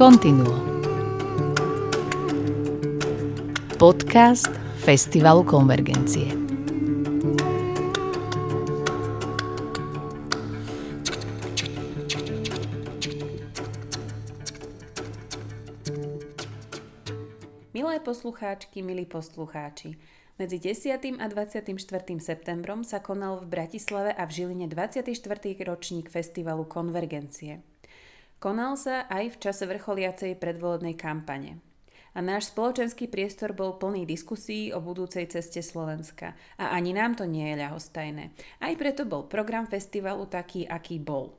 Continuo. Podcast Festivalu Konvergencie. Milé poslucháčky, milí poslucháči, medzi 10. a 24. septembrom sa konal v Bratislave a v Žiline 24. ročník Festivalu Konvergencie. Konal sa aj v čase vrcholiacej predvolebnej kampane. A náš spoločenský priestor bol plný diskusií o budúcej ceste Slovenska. A ani nám to nie je ľahostajné. Aj preto bol program festivalu taký, aký bol.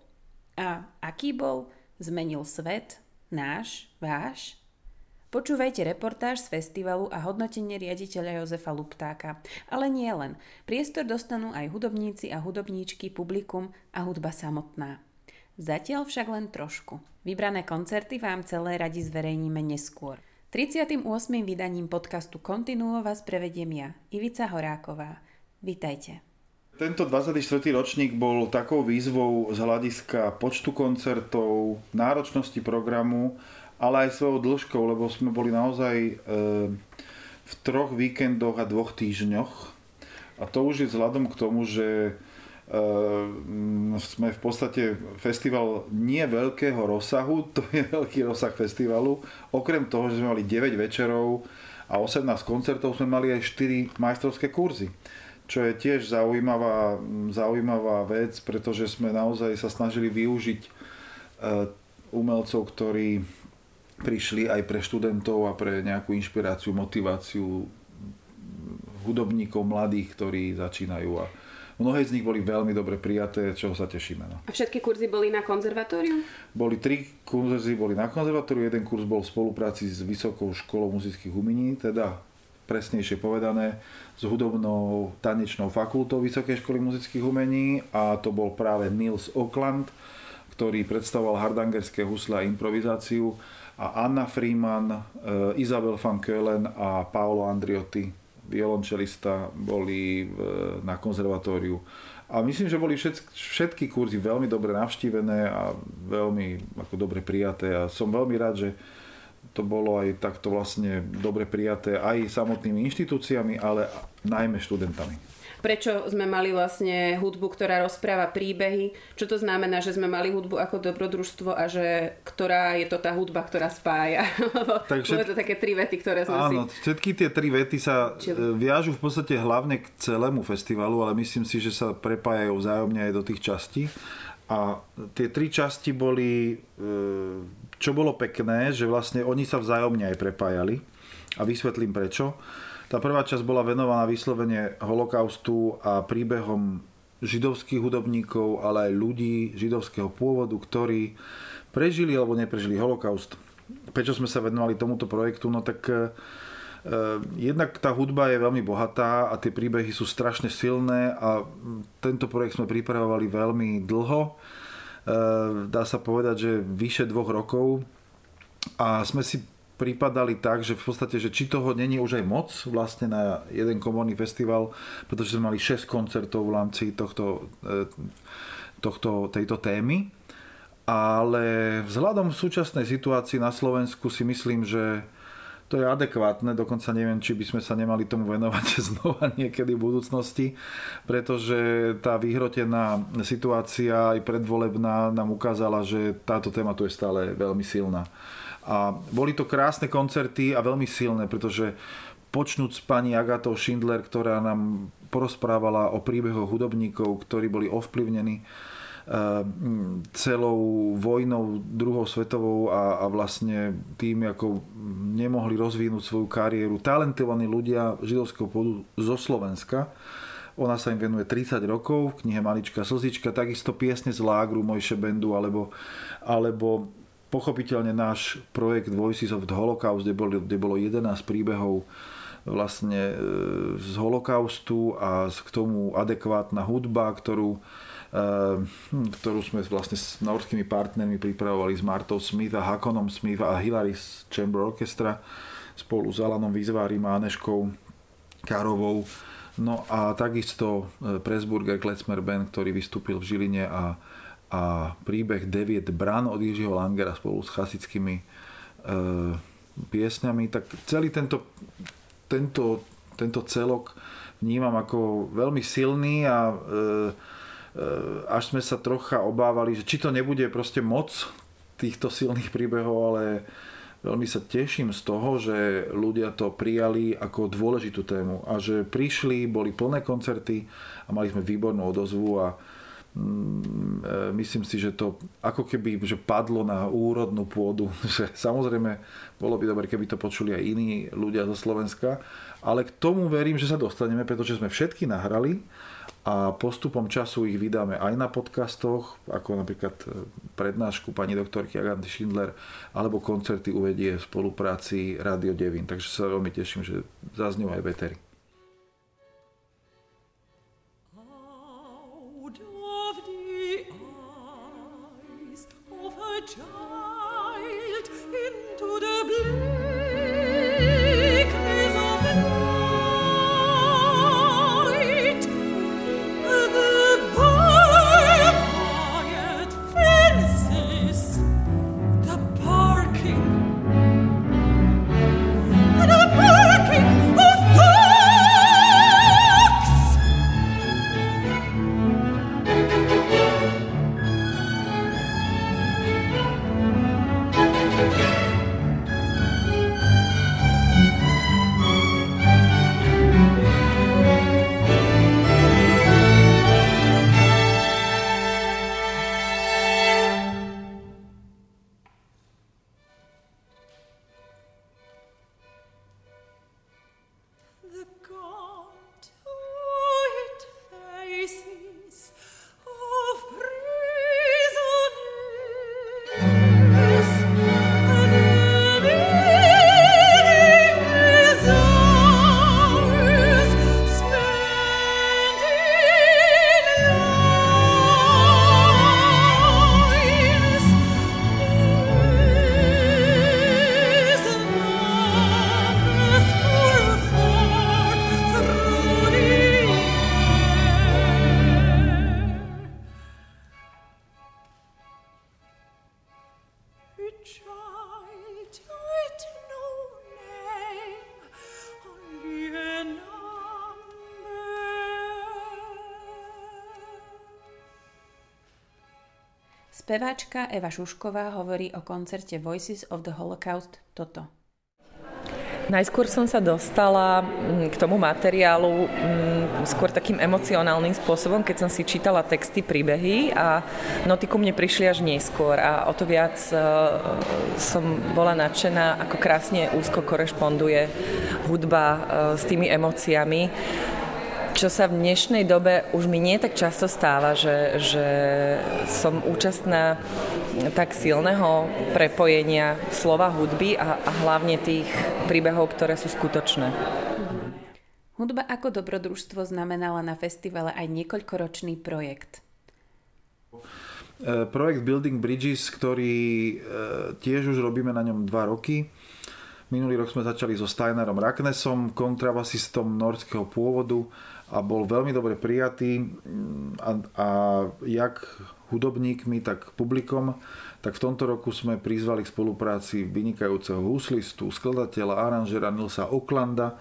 A aký bol? Zmenil svet? Náš? Váš? Počúvajte reportáž z festivalu a hodnotenie riaditeľa Jozefa Luptáka. Ale nie len. Priestor dostanú aj hudobníci a hudobníčky, publikum a hudba samotná. Zatiaľ však len trošku. Vybrané koncerty vám celé radi zverejníme neskôr. 38. vydaním podcastu Continuo vás prevediem ja, Ivica Horáková. Vitajte. Tento 24. ročník bol takou výzvou z hľadiska počtu koncertov, náročnosti programu, ale aj svojou dĺžkou, lebo sme boli naozaj v 3 víkendoch a 2 týždňoch. A to už je vzhľadom k tomu, že sme v podstate festival nie veľkého rozsahu, to je veľký rozsah festivalu. Okrem toho, že sme mali 9 večerov a 18 koncertov, sme mali aj 4 majstrovské kurzy. Čo je tiež zaujímavá vec, pretože sme naozaj sa snažili využiť umelcov, ktorí prišli aj pre študentov a pre nejakú inšpiráciu, motiváciu hudobníkov mladých, ktorí začínajú a mnohé z nich boli veľmi dobre prijaté, čoho sa tešíme. No. A všetky kurzy boli na konzervatóriu? Boli 3 kurzy, boli na konzervatóriu, jeden kurz bol v spolupráci s Vysokou školou muzických umení, teda presnejšie povedané s Hudobnou tanečnou fakultou Vysokej školy muzických umení a to bol práve Nils Okland, ktorý predstavoval hardangerské husle a improvizáciu a Anna Freeman, Isabelle van Keulen a Paolo Andreotti, violončelista, boli na konzervatóriu. A myslím, že boli všetky kurzy veľmi dobre navštívené a veľmi ako dobre prijaté. A som veľmi rád, že to bolo aj takto vlastne dobre prijaté aj samotnými inštitúciami, ale najmä študentami. Prečo sme mali vlastne hudbu, ktorá rozpráva príbehy? Čo to znamená, že sme mali hudbu ako dobrodružstvo a že ktorá je to tá hudba, ktorá spája? Bolo to také 3 vety, ktoré sme áno, všetky tie 3 vety sa viažu v podstate hlavne k celému festivalu, ale myslím si, že sa prepájajú vzájomne aj do tých častí. A tie 3 časti boli, čo bolo pekné, že vlastne oni sa vzájomne aj prepájali. A vysvetlím prečo. Tá prvá časť bola venovaná vyslovene holokaustu a príbehom židovských hudobníkov, ale aj ľudí židovského pôvodu, ktorí prežili alebo neprežili holokaust. Prečo sme sa venovali tomuto projektu? No tak jednak tá hudba je veľmi bohatá a tie príbehy sú strašne silné a tento projekt sme pripravovali veľmi dlho. Dá sa povedať, že vyše 2 rokov a sme si pripadali tak, že v podstate, že či toho není už aj moc vlastne na jeden komorný festival, pretože sme mali 6 koncertov v rámci tejto témy. Ale vzhľadom v súčasnej situácii na Slovensku si myslím, že to je adekvátne, dokonca neviem, či by sme sa nemali tomu venovať znova niekedy v budúcnosti, pretože tá vyhrotená situácia aj predvolebná nám ukázala, že táto téma tu je stále veľmi silná. A boli to krásne koncerty a veľmi silné, pretože počnúc s pani Agatou Schindler, ktorá nám porozprávala o príbehoch hudobníkov, ktorí boli ovplyvnení celou vojnou, 2. svetovou a vlastne tým, ako nemohli rozvinúť svoju kariéru. Talentovaní ľudia židovského pôvodu zo Slovenska. Ona sa im venuje 30 rokov, v knihe Malička slzička, takisto piesne z Lágru Mojše Bendu alebo pochopiteľne náš projekt Voices of the Holocaust, kde bolo 11 príbehov vlastne z holokaustu a k tomu adekvátna hudba, ktorú sme vlastne s norskými partnermi pripravovali s Martou Smith a Hakonom Smith a Hilaris Chamber Orchestra spolu s Alanom Vizvárym a Anežkou Karovou. No a takisto Pressburger Klezmer Band, ktorý vystúpil v Žiline a príbeh 9 brán od Jiřího Langera spolu s chasickými piesňami, tak celý tento celok vnímam ako veľmi silný a až sme sa trocha obávali, že či to nebude proste moc týchto silných príbehov, ale veľmi sa teším z toho, že ľudia to prijali ako dôležitú tému a že prišli, boli plné koncerty a mali sme výbornú odozvu a myslím si, že to ako keby že padlo na úrodnú pôdu, že samozrejme bolo by dobre, keby to počuli aj iní ľudia zo Slovenska, ale k tomu verím, že sa dostaneme, pretože sme všetky nahrali a postupom času ich vydáme aj na podcastoch, ako napríklad prednášku pani doktorky Agaty Schindler alebo koncerty uvedie v spolupráci Rádio Devín, takže sa veľmi teším, že zazňujú aj vetery. Speváčka Eva Šušková hovorí o koncerte Voices of the Holocaust toto. Najskôr som sa dostala k tomu materiálu skôr takým emocionálnym spôsobom, keď som si čítala texty, príbehy a noty ku mne prišli až neskôr a o to viac som bola nadšená, ako krásne úzko korešponduje hudba s tými emóciami. Čo sa v dnešnej dobe už mi nie tak často stáva, že som účastná tak silného prepojenia slova hudby a hlavne tých príbehov, ktoré sú skutočné. Hudba ako dobrodružstvo znamenala na festivale aj niekoľkoročný projekt. Projekt Building Bridges, ktorý tiež už robíme na ňom 2 roky. Minulý rok sme začali so Steinerom Raknesom, kontrabasistom nórdskeho pôvodu a bol veľmi dobre prijatý a jak hudobníkmi, tak publikom. Tak v tomto roku sme prizvali k spolupráci vynikajúceho huslistu, skladateľa, aranžera Nilsa Oklanda,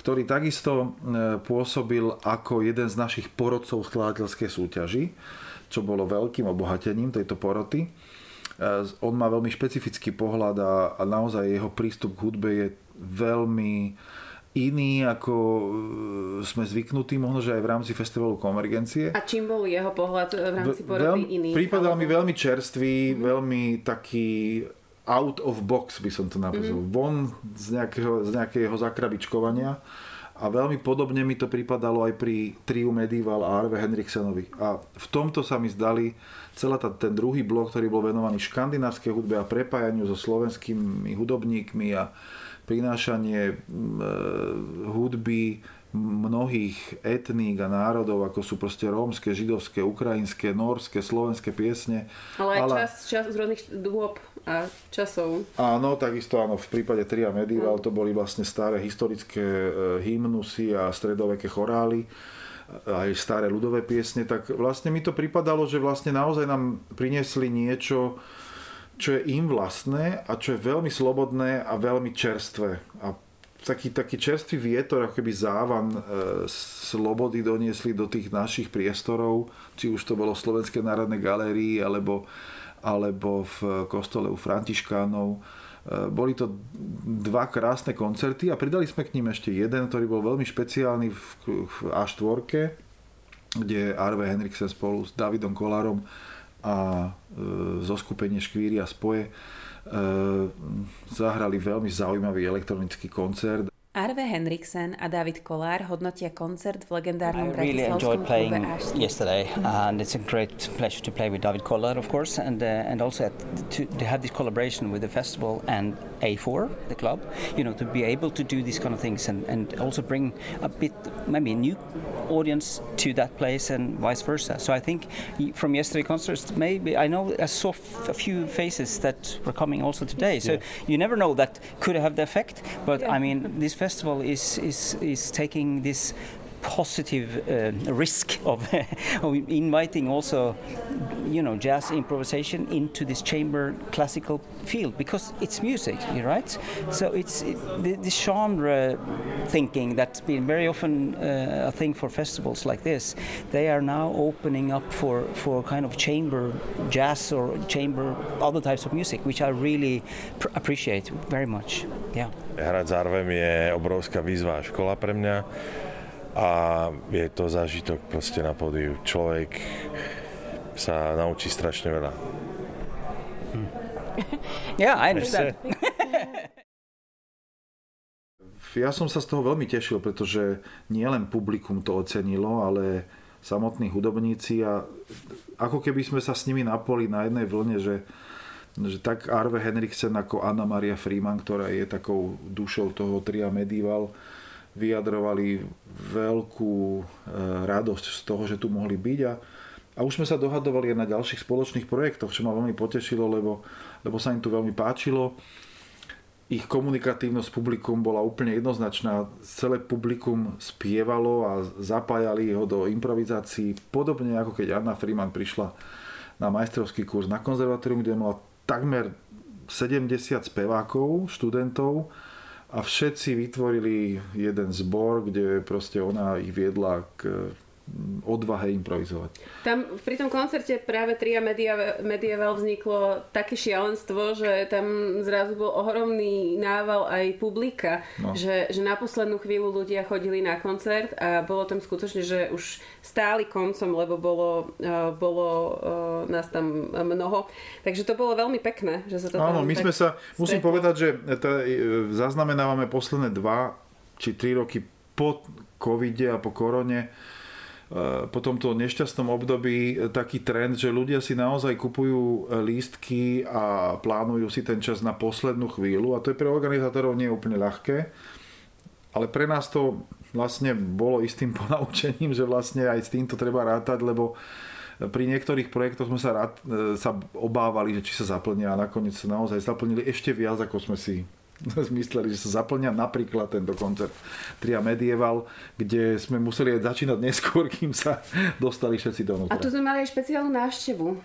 ktorý takisto pôsobil ako jeden z našich porodcov skladateľskej súťaži, čo bolo veľkým obohatením tejto poroty. On má veľmi špecifický pohľad a naozaj jeho prístup k hudbe je veľmi iný, ako sme zvyknutí, možno, že aj v rámci Festivalu Konvergencie. A čím bol jeho pohľad v rámci poroty iný? Prípadal mi veľmi čerstvý, veľmi taký out of box, by som to napísal. Von z nejakého zakrabičkovania. A veľmi podobne mi to pripadalo aj pri Triu Medieval a Arve Henriksenovi. A v tomto sa mi zdali celá ten druhý blok, ktorý bol venovaný škandinávskej hudbe a prepájaniu so slovenskými hudobníkmi a prinášanie hudby mnohých etník a národov, ako sú proste rómske, židovské, ukrajinské, nórske, slovenské piesne. Ale aj čas z rôznych dôb a časov. Áno, takisto áno. V prípade Tria Medieval to boli vlastne staré historické hymnusy a stredoveké chorály, aj staré ľudové piesne. Tak vlastne mi to pripadalo, že vlastne naozaj nám priniesli niečo, čo je im vlastné a čo je veľmi slobodné a veľmi čerstvé. A taký čerstvý vietor, ako keby závan slobody doniesli do tých našich priestorov, či už to bolo v Slovenskej národnej galérii, alebo v kostole u Františkánov. Boli to dva krásne koncerty a pridali sme k ním ešte jeden, ktorý bol veľmi špeciálny v A4, kde Arve Henriksen spolu s Davidom Kollárom a zo skupenie Škvíry a spoje zahrali veľmi zaujímavý elektronický koncert. Arve Henriksen a David Kollár hodnotia koncert v legendárnom bratislavskom klube Ashton. Yesterday and it's a great pleasure to play with David Kollár, of course, and also to have this collaboration with the festival and A4, the club, you know, to be able to do these kind of things and also bring a bit maybe a new audience to that place and vice versa. So I think from yesterday's concerts, maybe I saw a few faces that were coming also today. So you never know, that could have the effect, but I mean this festival is taking this positive risk of inviting also, you know, jazz improvisation into this chamber classical field, because it's music, right? So it's the genre thinking that's been very often a thing for festivals like this. They are now opening up for kind of chamber jazz or chamber other types of music, which I really appreciate very much. Yeah. Hrať s Arvem je obrovská výzva a škola pre mňa a je to zážitok proste na pódiu. Človek sa naučí strašne veľa. Yeah, I understand. Ja som sa z toho veľmi tešil, pretože nielen publikum to ocenilo, ale samotní hudobníci, a ako keby sme sa s nimi napoli na jednej vlne, že tak Arve Henriksen ako Anna Freeman, ktorá je takou dušou toho Tria Medieval, vyjadrovali veľkú radosť z toho, že tu mohli byť, a už sme sa dohadovali aj na ďalších spoločných projektoch, čo ma veľmi potešilo, lebo sa im tu veľmi páčilo. Ich komunikatívnosť s publikum bola úplne jednoznačná. Celé publikum spievalo a zapájali ho do improvizácií, podobne ako keď Anna Freeman prišla na majstrovský kurz na konzervatórium, kde mala takmer 70 spevákov, študentov, a všetci vytvorili jeden zbor, kde proste ona ich viedla k odvahe improvizovať. Tam pri tom koncerte práve Tria Medieval vzniklo také šialenstvo, že tam zrazu bol ohromný nával aj publika, že na poslednú chvíľu ľudia chodili na koncert a bolo tam skutočne, že už stáli koncom, lebo bolo nás tam mnoho. Takže to bolo veľmi pekné, že sa to tam... Áno, my sme sa, musím povedať, že zaznamenávame posledné 2 či 3 roky po covide a po korone, po tomto nešťastnom období, taký trend, že ľudia si naozaj kupujú lístky a plánujú si ten čas na poslednú chvíľu, a to je pre organizátorov nie úplne ľahké, ale pre nás to vlastne bolo istým ponaučením, že vlastne aj s týmto treba rátať, lebo pri niektorých projektoch sme sa obávali, že či sa zaplnia, a nakoniec sa naozaj zaplnili ešte viac, ako sme si mysleli, že sa zaplňa. Napríklad tento koncert Tria Medieval, kde sme museli aj začínať neskôr, kým sa dostali všetci donútra. A tu sme mali aj špeciálnu návštevu.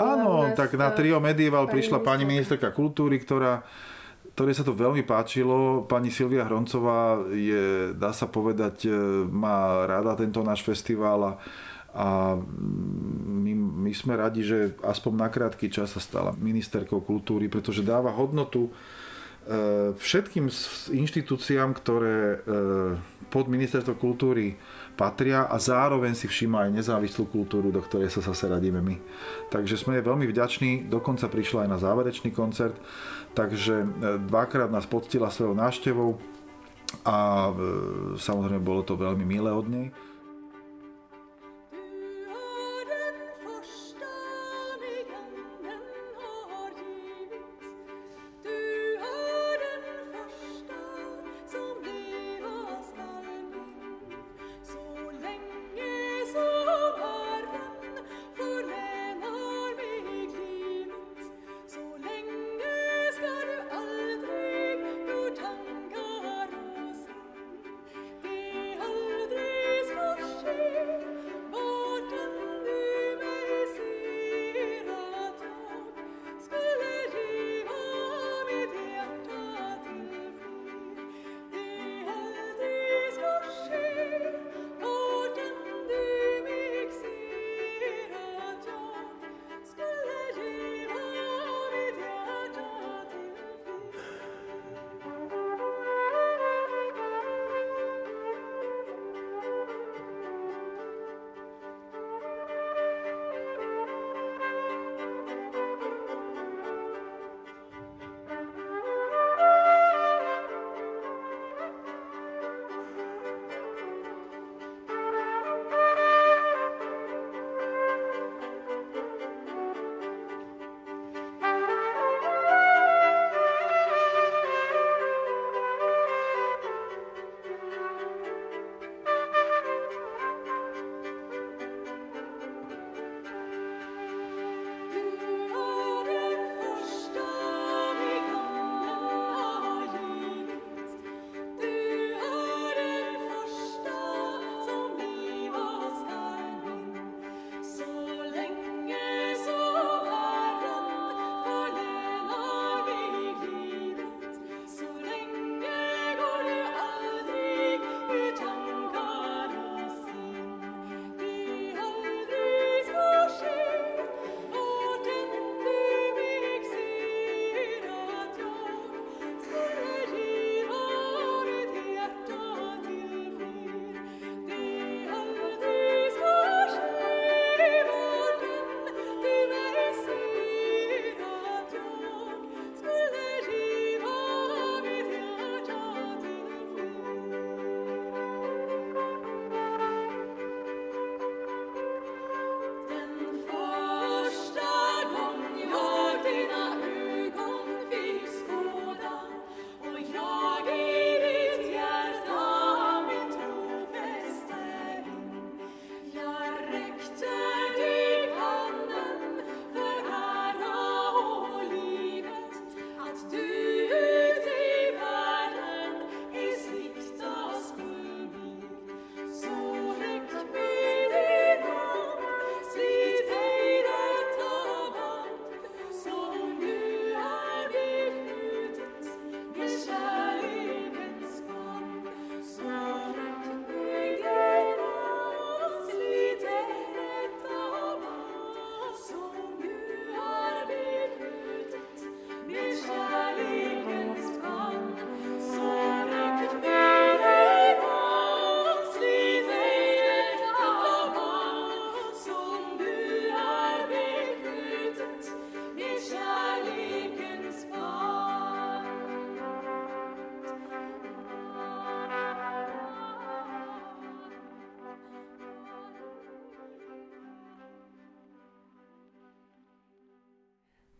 Áno, tak na Trio Medieval prišla pani ministerka kultúry, ktorej sa to veľmi páčilo. Pani Silvia Hroncová je, dá sa povedať, má rada tento náš festival, a my sme radi, že aspoň na krátky čas sa stala ministerkou kultúry, pretože dáva hodnotu všetkým inštitúciám, ktoré pod ministerstvo kultúry patria, a zároveň si všíma aj nezávislú kultúru, do ktorej sa zase radíme my. Takže sme veľmi vďační, dokonca prišla aj na záverečný koncert, takže 2-krát nás poctila svojou návštevou a samozrejme bolo to veľmi milé od nej.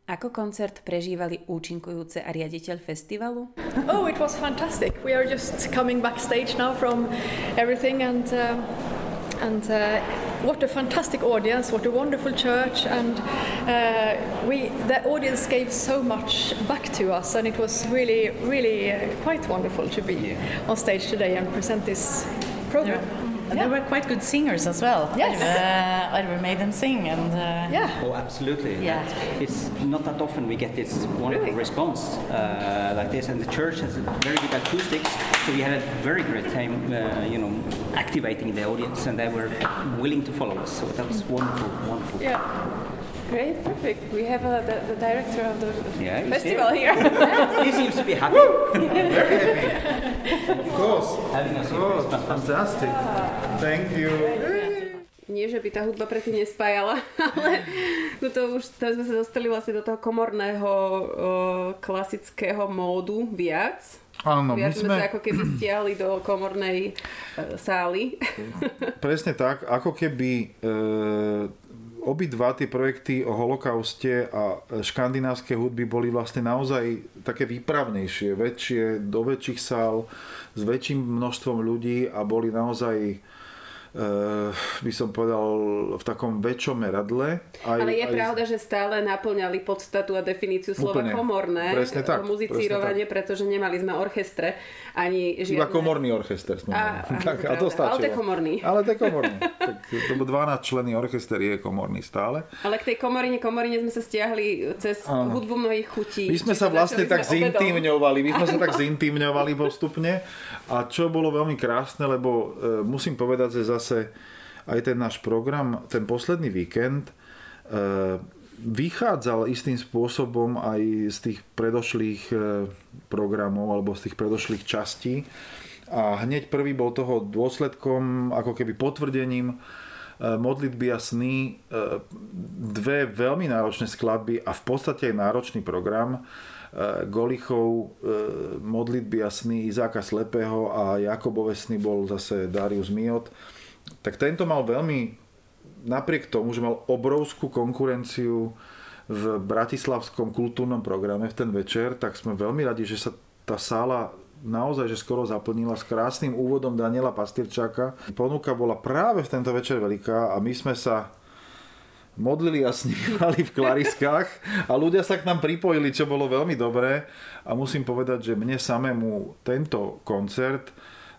Ako koncert prežívali účinkujúce a riaditeľ festivalu? Oh, it was fantastic. We are just coming backstage now from everything and what a fantastic audience, what a wonderful church, and the audience gave so much back to us, and it was really, really quite wonderful to be on stage today and present this program. Yeah. There were quite good singers as well. Yes. Arve made them sing. And Oh, absolutely. Yeah. It's not that often we get this wonderful response like this, and the church has a very good acoustics, so we had a very great time activating the audience, and they were willing to follow us, so that was wonderful. Yeah. Great, perfect. We have the director of the festival here. He seems to be happy. Very happy. Of course. Having us here. Fantastic. Thank you. Nie, že by tá hudba predtým nespájala, ale to sme sa dostali vlastne do toho komorného klasického módu viac. Áno, my sme sa ako keby stiahli do komornej sály. Presne tak, ako keby... Obidva tie projekty o holokauste a škandinávskej hudby boli vlastne naozaj také výpravnejšie, väčšie, do väčších sál, s väčším množstvom ľudí a boli naozaj, by som povedal, v takom väčšom meradle. Ale je pravda, že stále naplňali podstatu a definíciu slova komorné muzicírovanie, pretože nemali sme orchestre ani žiadne... Iba komorný orchester. A to stačilo. Ale to je komorný. Tak to 12 členy orchester je komorný stále. Ale k tej komorine sme sa stiahli cez hudbu mnohých chutí. My sme sa vlastne tak zintimňovali. postupne. A čo bolo veľmi krásne, lebo musím povedať, že zase aj ten náš program, ten posledný víkend, vychádzal istým spôsobom aj z tých predošlých programov alebo z tých predošlých častí a hneď prvý bol toho dôsledkom, ako keby potvrdením modlitby a sny, dve veľmi náročné skladby a v podstate aj náročný program Golichov modlitby a sny Izáka Slepého a Jakobove sny bol zase Darius Miot. Tak tento mal veľmi, napriek tomu, že mal obrovskú konkurenciu v bratislavskom kultúrnom programe v ten večer, tak sme veľmi radi, že sa tá sála naozaj že skoro zaplnila s krásnym úvodom Daniela Pastyrčáka. Ponuka bola práve v tento večer veľká a my sme sa modlili a snívali v klariskách a ľudia sa k nám pripojili, čo bolo veľmi dobré a musím povedať, že mne samému tento koncert,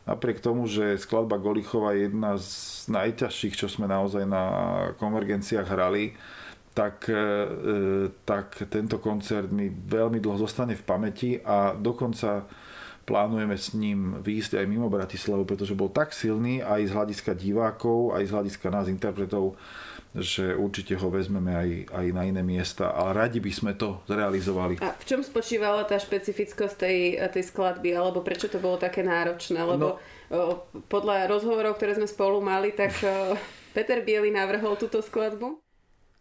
napriek tomu, že skladba Golichova je jedna z najťažších, čo sme naozaj na konvergenciách hrali, tak tento koncert mi veľmi dlho zostane v pamäti a dokonca plánujeme s ním výjsť aj mimo Bratislavu, pretože bol tak silný aj z hľadiska divákov, aj z hľadiska nás interpretov, že určite ho vezmeme aj na iné miesta, ale radi by sme to zrealizovali. A v čom spočívala tá špecifickosť tej skladby, alebo prečo to bolo také náročné? Lebo podľa rozhovorov, ktoré sme spolu mali, tak Peter Bielý navrhol túto skladbu.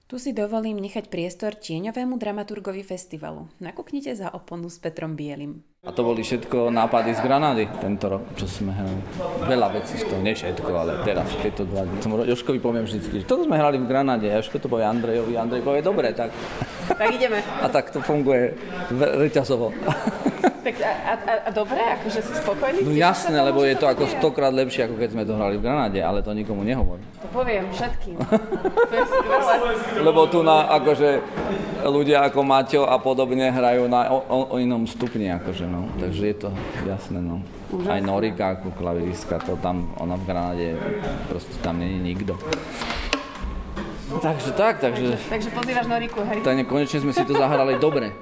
Tu si dovolím nechať priestor tieňovému dramaturgovi festivalu. Nakúknite za oponu s Petrom Bielým. A to boli všetko nápady z Granády tento rok, čo sme hrali. Veľa vecí z toho, nie všetko, ale teraz, tieto dva dny. Jožkovi poviem vždycky, že toto sme hrali v Granáde, Jožko to povie Andrejovi, Andrej povie, dobre, tak... Tak ideme. A tak to funguje reťazovo. Tak a dobre, akože si spokojný? No jasné, lebo je to ako 100-krát lepšie, ako keď sme to hrali v Granáde, ale to nikomu nehovorím. To poviem všetkým. Lebo tu na, akože, ľudia ako Maťo a podobne hrajú na o inom stupni, akože. No, takže je to jasné, no. Užasné. Aj Norika ako klavíristka, to tam, ona v Granáde, proste tam nie je nikto. Takže tak, takže pozývaš Noriku, hej? Tak konečne sme si to zahrali dobre.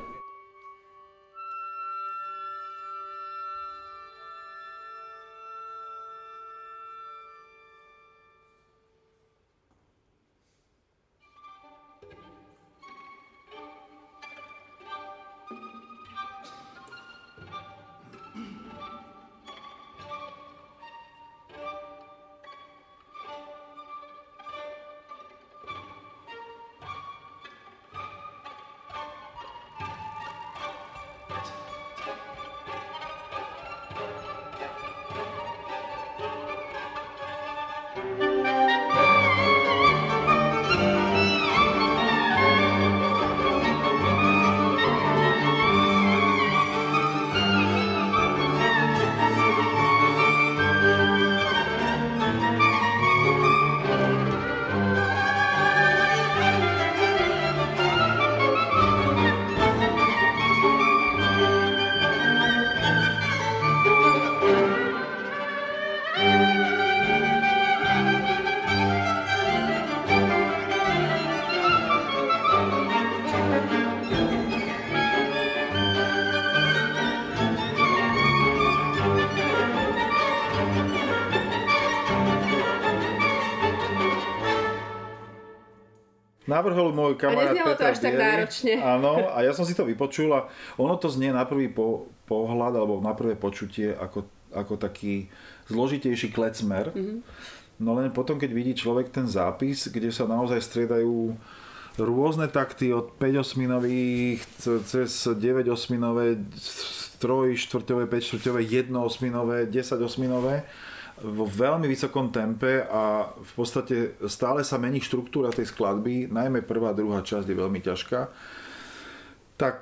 Navrhol môj kamarát Peter Bielý. Áno, a ja som si to vypočul a ono to znie na prvý pohľad alebo na prvé počutie ako taký zložitejší klecmer. Mm-hmm. No len potom, keď vidí človek ten zápis, kde sa naozaj striedajú rôzne takty od 5-osminových cez 9-osminové, 3-štvrťové, 5-štvrťové, 1-osminové, 10-osminové vo veľmi vysokom tempe a v podstate stále sa mení štruktúra tej skladby, najmä prvá a druhá časť je veľmi ťažká. Tak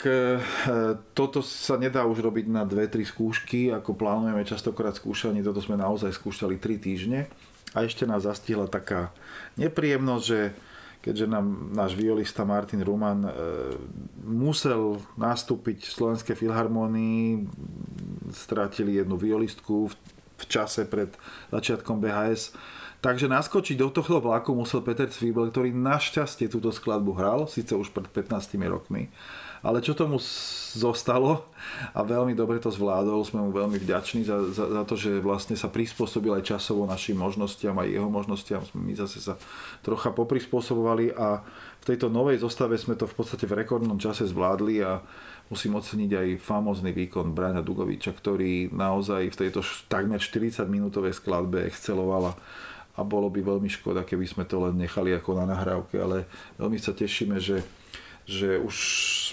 toto sa nedá už robiť na 2-3 skúšky, ako plánujeme častokrát skúšanie, toto sme naozaj skúšali 3 týždne a ešte nás zastihla taká nepríjemnosť, že keďže nám náš violista Martin Ruman musel nastúpiť v Slovenskej filharmonii, strátili jednu violistku v čase pred začiatkom BHS, takže naskočiť do tohto vlaku musel Peter Zwiebel, ktorý našťastie túto skladbu hral, síce už pred 15 rokmi. Ale čo tomu zostalo a veľmi dobre to zvládol, sme mu veľmi vďační za to, že vlastne sa prispôsobil aj časovo našim možnostiam a jeho možnostiam. My zase sa trocha poprispôsobovali a v tejto novej zostave sme to v podstate v rekordnom čase zvládli a musím oceniť aj famózny výkon Braňa Dugoviča, ktorý naozaj v tejto takmer 40-minútovej skladbe exceloval a bolo by veľmi škoda, keby sme to len nechali ako na nahrávke, ale veľmi sa tešíme, že už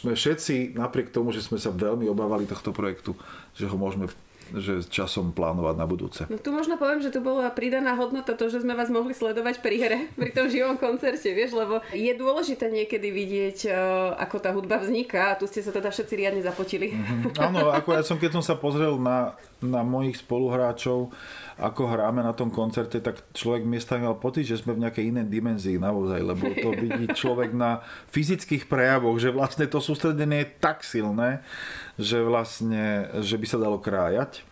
sme všetci, napriek tomu, že sme sa veľmi obávali tohto projektu, že ho môžeme časom plánovať na budúce. No tu možno poviem, že tu bola pridaná hodnota to, že sme vás mohli sledovať pri hre, pri tom živom koncerte, vieš, lebo je dôležité niekedy vidieť, ako tá hudba vzniká a tu ste sa teda všetci riadne zapotili. Áno, ako keď som sa pozrel na mojich spoluhráčov, ako hráme na tom koncerte, tak človek miestami mal pocit, že sme v nejakej inej dimenzii naozaj, lebo to vidí človek na fyzických prejavoch, že vlastne to sústredenie je tak silné, že by sa dalo krájať.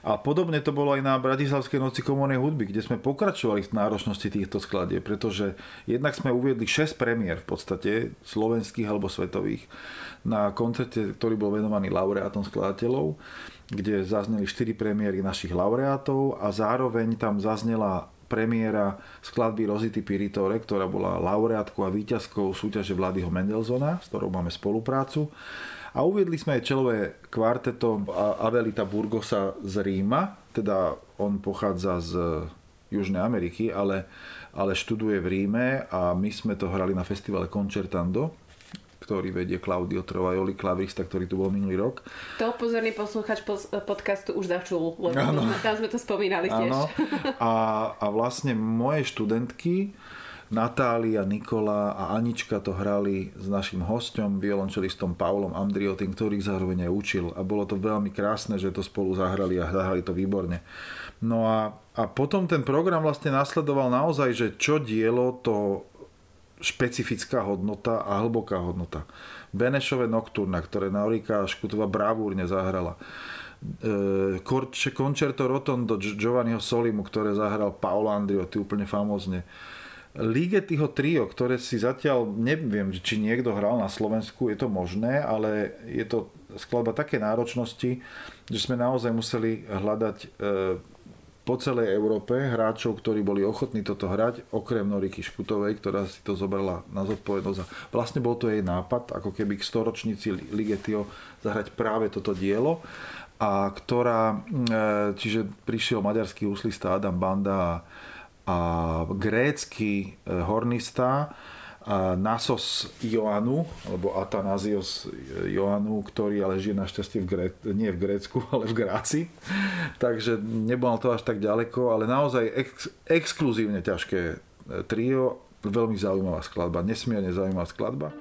A podobne to bolo aj na Bratislavskej noci komornej hudby, kde sme pokračovali v náročnosti týchto skladieb, pretože jednak sme uviedli 6 premiér v podstate, slovenských alebo svetových, na koncerte, ktorý bol venovaný laureátom skladateľov, kde zazneli 4 premiéry našich laureátov a zároveň tam zaznela premiéra skladby Rosity Piritore, ktorá bola laureátkou a víťazkou súťaže Vladyho Mendelssohna, s ktorou máme spoluprácu. A uviedli sme aj čelové kvarteto Avelita Burgosa z Ríma, teda on pochádza z Južnej Ameriky, ale študuje v Ríme a my sme to hrali na festivale Concertando, ktorý vedie Claudio Trovajoli, klavirista, ktorý tu bol minulý rok. To pozorný poslucháč podcastu už začul, lebo tam sme to spomínali tiež. Áno. A vlastne moje študentky Natália, Nikola a Anička to hrali s našim hosťom, violončelistom Paolom Andreottim, ktorý zároveň aj učil. A bolo to veľmi krásne, že to spolu zahrali a zahrali to výborne. No a potom ten program vlastne nasledoval naozaj, že čo dielo to špecifická hodnota a hlboká hodnota. Benešové Nocturna, ktoré Naurika Škutová bravúrne zahrala. Concerto Rotondo Giovanniho Solimu, ktoré zahral Paolo Andreotti úplne famózne. Ligettiho trio, ktoré si zatiaľ neviem, či niekto hral na Slovensku, je to možné, ale je to skladba také náročnosti, že sme naozaj museli hľadať po celej Európe hráčov, ktorí boli ochotní toto hrať, okrem Noriky Škutovej, ktorá si to zobrala na zodpovednosť. Vlastne bol to jej nápad, ako keby k storočnici Ligettiho zahrať práve toto dielo, a čiže prišiel maďarský huslista Adam Banda a grécky hornista Nasos Ioannou, alebo Athanasios Ioannou, ktorý ale žije našťastie nie v Grécku, ale v Gráci. Takže nebolo to až tak ďaleko, ale naozaj exkluzívne ťažké trio, veľmi zaujímavá skladba, nesmierne zaujímavá skladba.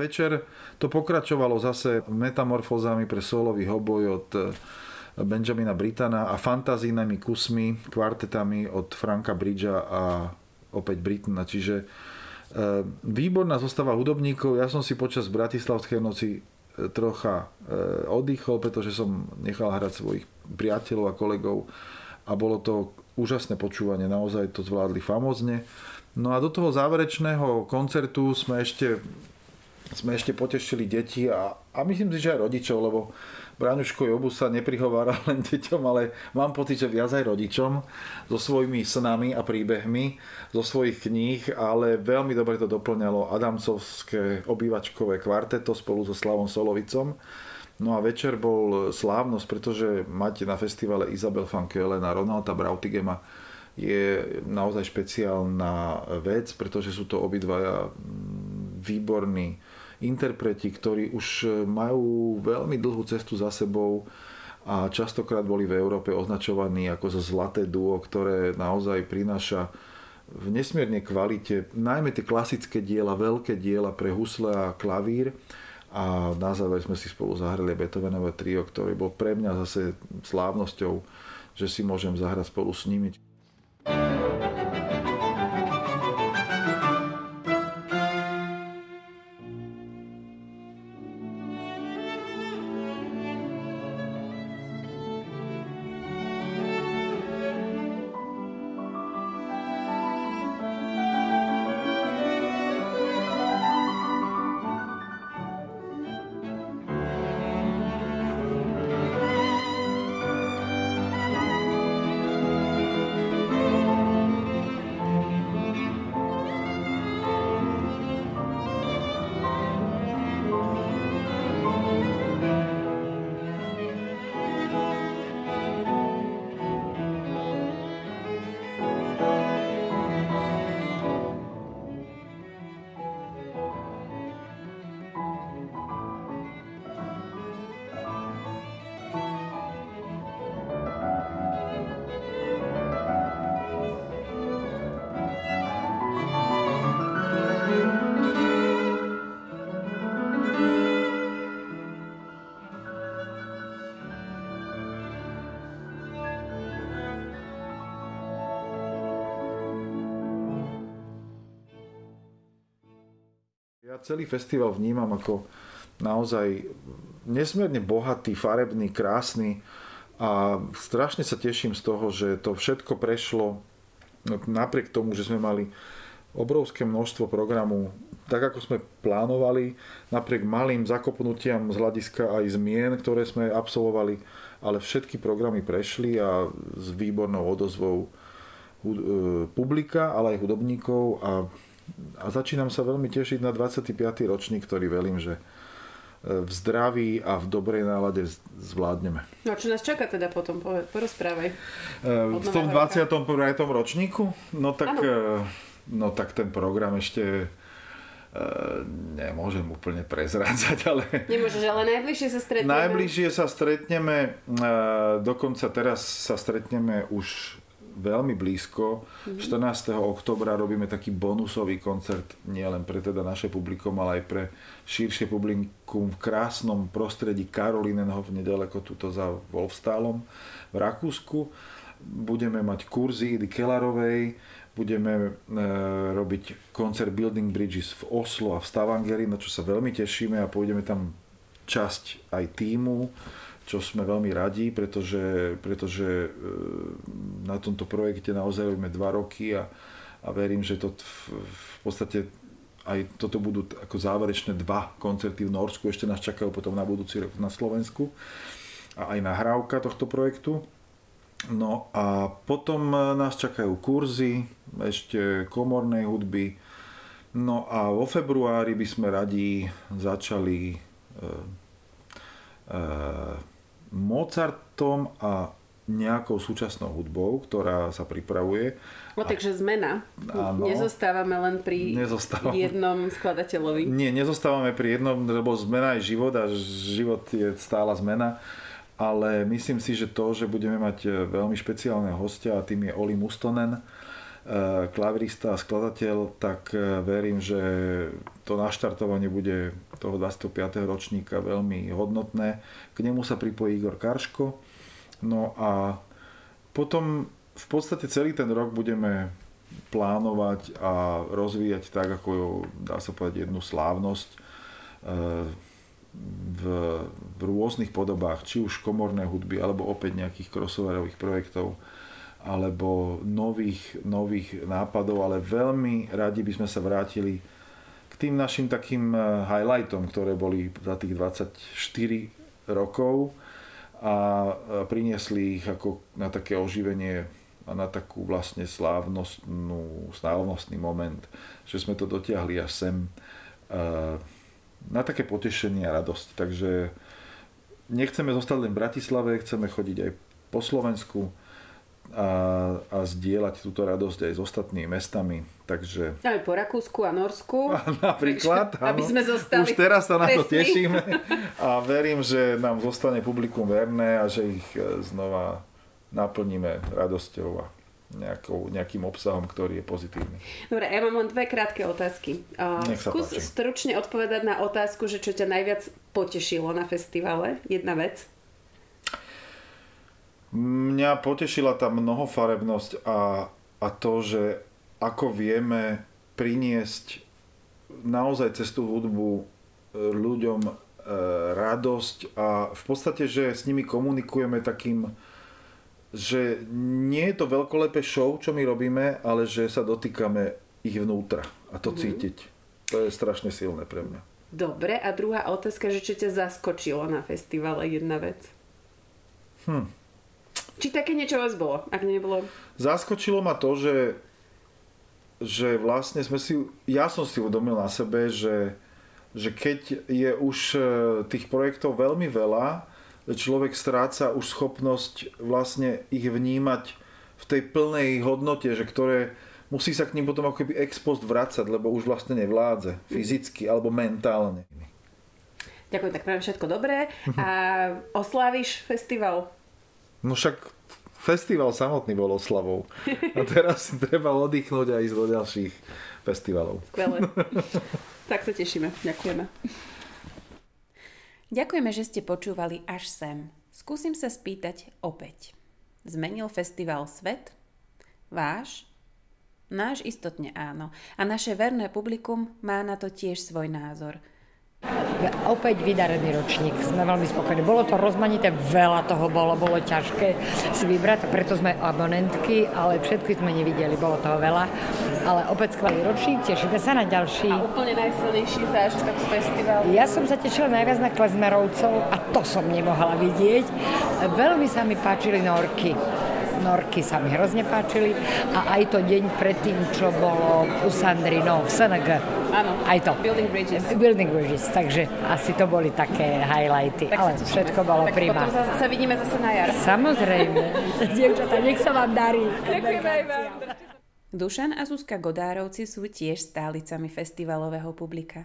večer to pokračovalo zase metamorfózami pre solový hoboj od Benjamina Brittana a fantazínami kusmi, kvartetami od Franka Bridgea a opäť Brittana. Čiže výborná zostava hudobníkov. Ja som si počas Bratislavskej noci trocha oddychol, pretože som nechal hrať svojich priateľov a kolegov a bolo to úžasné počúvanie, naozaj to zvládli famózne. No a do toho záverečného koncertu sme ešte potešili deti a myslím si, že aj rodičov, lebo Braňuško Jobu sa neprihovára len deťom, ale mám pocit, že viac aj rodičom so svojimi snami a príbehmi zo svojich kníh, ale veľmi dobre to doplňalo Adamcovské obývačkové kvarteto spolu so Slavom Solovicom. No a večer bol slávnosť, pretože máte na festivale Isabelle van Keulen a Ronalda Brautigema. Je naozaj špeciálna vec, pretože sú to obidvaja výborní interpreti, ktorí už majú veľmi dlhú cestu za sebou a častokrát boli v Európe označovaní ako zlaté duo, ktoré naozaj prináša v nesmiernej kvalite, najmä tie klasické diela, veľké diela pre husle a klavír. A na záver sme si spolu zahrali Beethovenové trio, ktoré bol pre mňa zase slávnosťou, že si môžem zahrať spolu s nimi. Celý festival vnímam ako naozaj nesmierne bohatý, farebný, krásny a strašne sa teším z toho, že to všetko prešlo napriek tomu, že sme mali obrovské množstvo programu, tak ako sme plánovali, napriek malým zakopnutiam z hľadiska aj zmien, ktoré sme absolvovali, ale všetky programy prešli a s výbornou odozvou publika, ale aj hudobníkov a začínam sa veľmi tešiť na 25. ročník, ktorý verím, že v zdraví a v dobrej nálade zvládneme. No a čo nás čaká teda potom? Porozprávaj. V tom 21. ročníku? No tak ten program ešte nemôžem úplne prezrádzať, ale... Nemôžeš, ale najbližšie sa stretneme. Najbližšie sa stretneme, dokonca teraz sa stretneme už veľmi blízko. 14. októbra robíme taký bonusový koncert nielen pre teda naše publikum, ale aj pre širšie publikum v krásnom prostredí Karolinenhof, nedaleko tuto za Wolfstálom v Rakúsku. Budeme mať kurzy Idy Kellarovej, budeme robiť koncert Building Bridges v Oslo a v Stavangeri, na čo sa veľmi tešíme a pôjdeme tam časť aj tímu, čo sme veľmi radi, pretože na tomto projekte naozaj robíme 2 roky a verím, že to v podstate aj toto budú ako záverečné 2 koncerty v Norsku, ešte nás čakajú potom na budúci rok na Slovensku a aj nahrávka tohto projektu. No a potom nás čakajú kurzy ešte komornej hudby. No a vo februári by sme radi začali Mozartom a nejakou súčasnou hudbou, ktorá sa pripravuje. Takže zmena. Áno, nezostávame len pri jednom skladateľovi. Nie, nezostávame pri jednom, lebo zmena je život a život je stála zmena. Ale myslím si, že budeme mať veľmi špeciálneho hostia a tým je Olli Mustonen, klavirista a skladateľ, tak verím, že to naštartovanie bude toho 25. ročníka veľmi hodnotné. K nemu sa pripojí Igor Karško. No a potom v podstate celý ten rok budeme plánovať a rozvíjať tak, ako dá sa povedať, jednu slávnosť v rôznych podobách, či už komornej hudby, alebo opäť nejakých crossoverových projektov, alebo nových nápadov, ale veľmi radi by sme sa vrátili k tým našim takým highlightom, ktoré boli za tých 24 rokov a priniesli ich ako na také oživenie a na takú vlastne slávnostný moment, že sme to dotiahli až sem na také potešenie a radosť. Takže nechceme zostať len v Bratislave, chceme chodiť aj po Slovensku a zdieľať túto radosť aj s ostatnými mestami. Takže... Aj po Rakúsku a Norsku. A napríklad, áno. Aby sme zostali už teraz sa na to tešíme a verím, že nám zostane publikum verné a že ich znova naplníme radosťou a nejakým obsahom, ktorý je pozitívny. Dobre, ja mám len dve krátke otázky. Skús stručne odpovedať na otázku, že čo ťa najviac potešilo na festivale. Jedna vec. Mňa potešila tá mnohofarebnosť a to, že ako vieme priniesť naozaj cez tú hudbu ľuďom radosť a v podstate, že s nimi komunikujeme takým, že nie je to veľkolepé show, čo my robíme, ale že sa dotýkame ich vnútra a to cítiť. To je strašne silné pre mňa. Dobre, a druhá otázka, že čo ťa zaskočilo na festivale, jedna vec. Či také niečo vás bolo, ak nebolo? Zaskočilo ma to, že vlastne ja som si uvedomil na sebe, že keď je už tých projektov veľmi veľa, človek stráca už schopnosť vlastne ich vnímať v tej plnej hodnote, že ktoré musí sa k nim potom ako keby ex post vracať, lebo už vlastne nevládze fyzicky alebo mentálne. Ďakujem, tak práve všetko dobré. A osláviš festival? No však festival samotný bol oslavou. A teraz treba oddychnúť a ísť do ďalších festivalov. Skvelé. Tak sa tešíme. Ďakujeme. Ďakujeme, že ste počúvali až sem. Skúsim sa spýtať opäť. Zmenil festival svet? Váš? Náš istotne áno. A naše verné publikum má na to tiež svoj názor. Opäť vydarený ročník, sme veľmi spokojní. Bolo to rozmanité, veľa toho bolo ťažké si vybrať, preto sme abonentky, ale všetky sme nevideli, bolo toho veľa. Ale opäť skvelý ročník, tešíme sa na ďalší. A úplne najsilnejší zážitok z festivalu. Ja som sa tešila najviac na klezmerovcov a to som nemohla vidieť. Veľmi sa mi páčili norky. Norky sa mi hrozne páčili a aj to deň predtým, čo bolo u Sandry, v SNG. Áno, aj to. Building Bridges, takže asi to boli také highlighty, tak ale všetko bolo príma. Tak potom sa vidíme zase na jar. Samozrejme. Dievčatá, nech sa vám darí. Ďakujem aj vám. Dušan a Zuzka Godárovci sú tiež stálicami festivalového publika.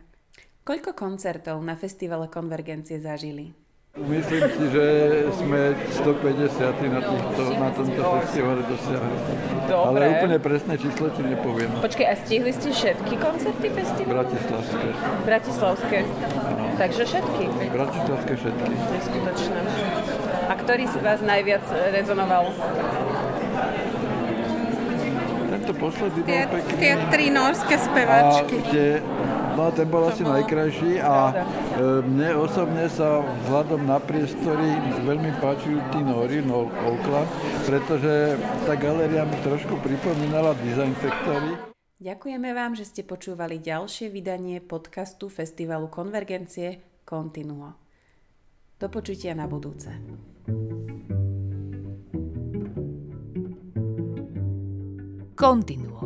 Koľko koncertov na festivale Konvergencie zažili? Myslím si, že sme 150 na tomto festivale dosiahli. Dobre. Ale úplne presné číslo ti nepoviem. Počkej, a stihli ste všetky koncerty festivalu? Bratislavské. No. Takže všetky? Bratislavské všetky. To je skutočné. A ktorý z vás najviac rezonoval? Tento posledný bol pekný. Tie tri norské spevačky. No, ten bol asi najkrajší a mne osobne sa vzhľadom na priestory veľmi páčili tí nóri, Okland, pretože tá galéria mi trošku pripomínala Design Factory. Ďakujeme vám, že ste počúvali ďalšie vydanie podcastu Festivalu Konvergencie Continuo. Do počutia na budúce. Kontinuo,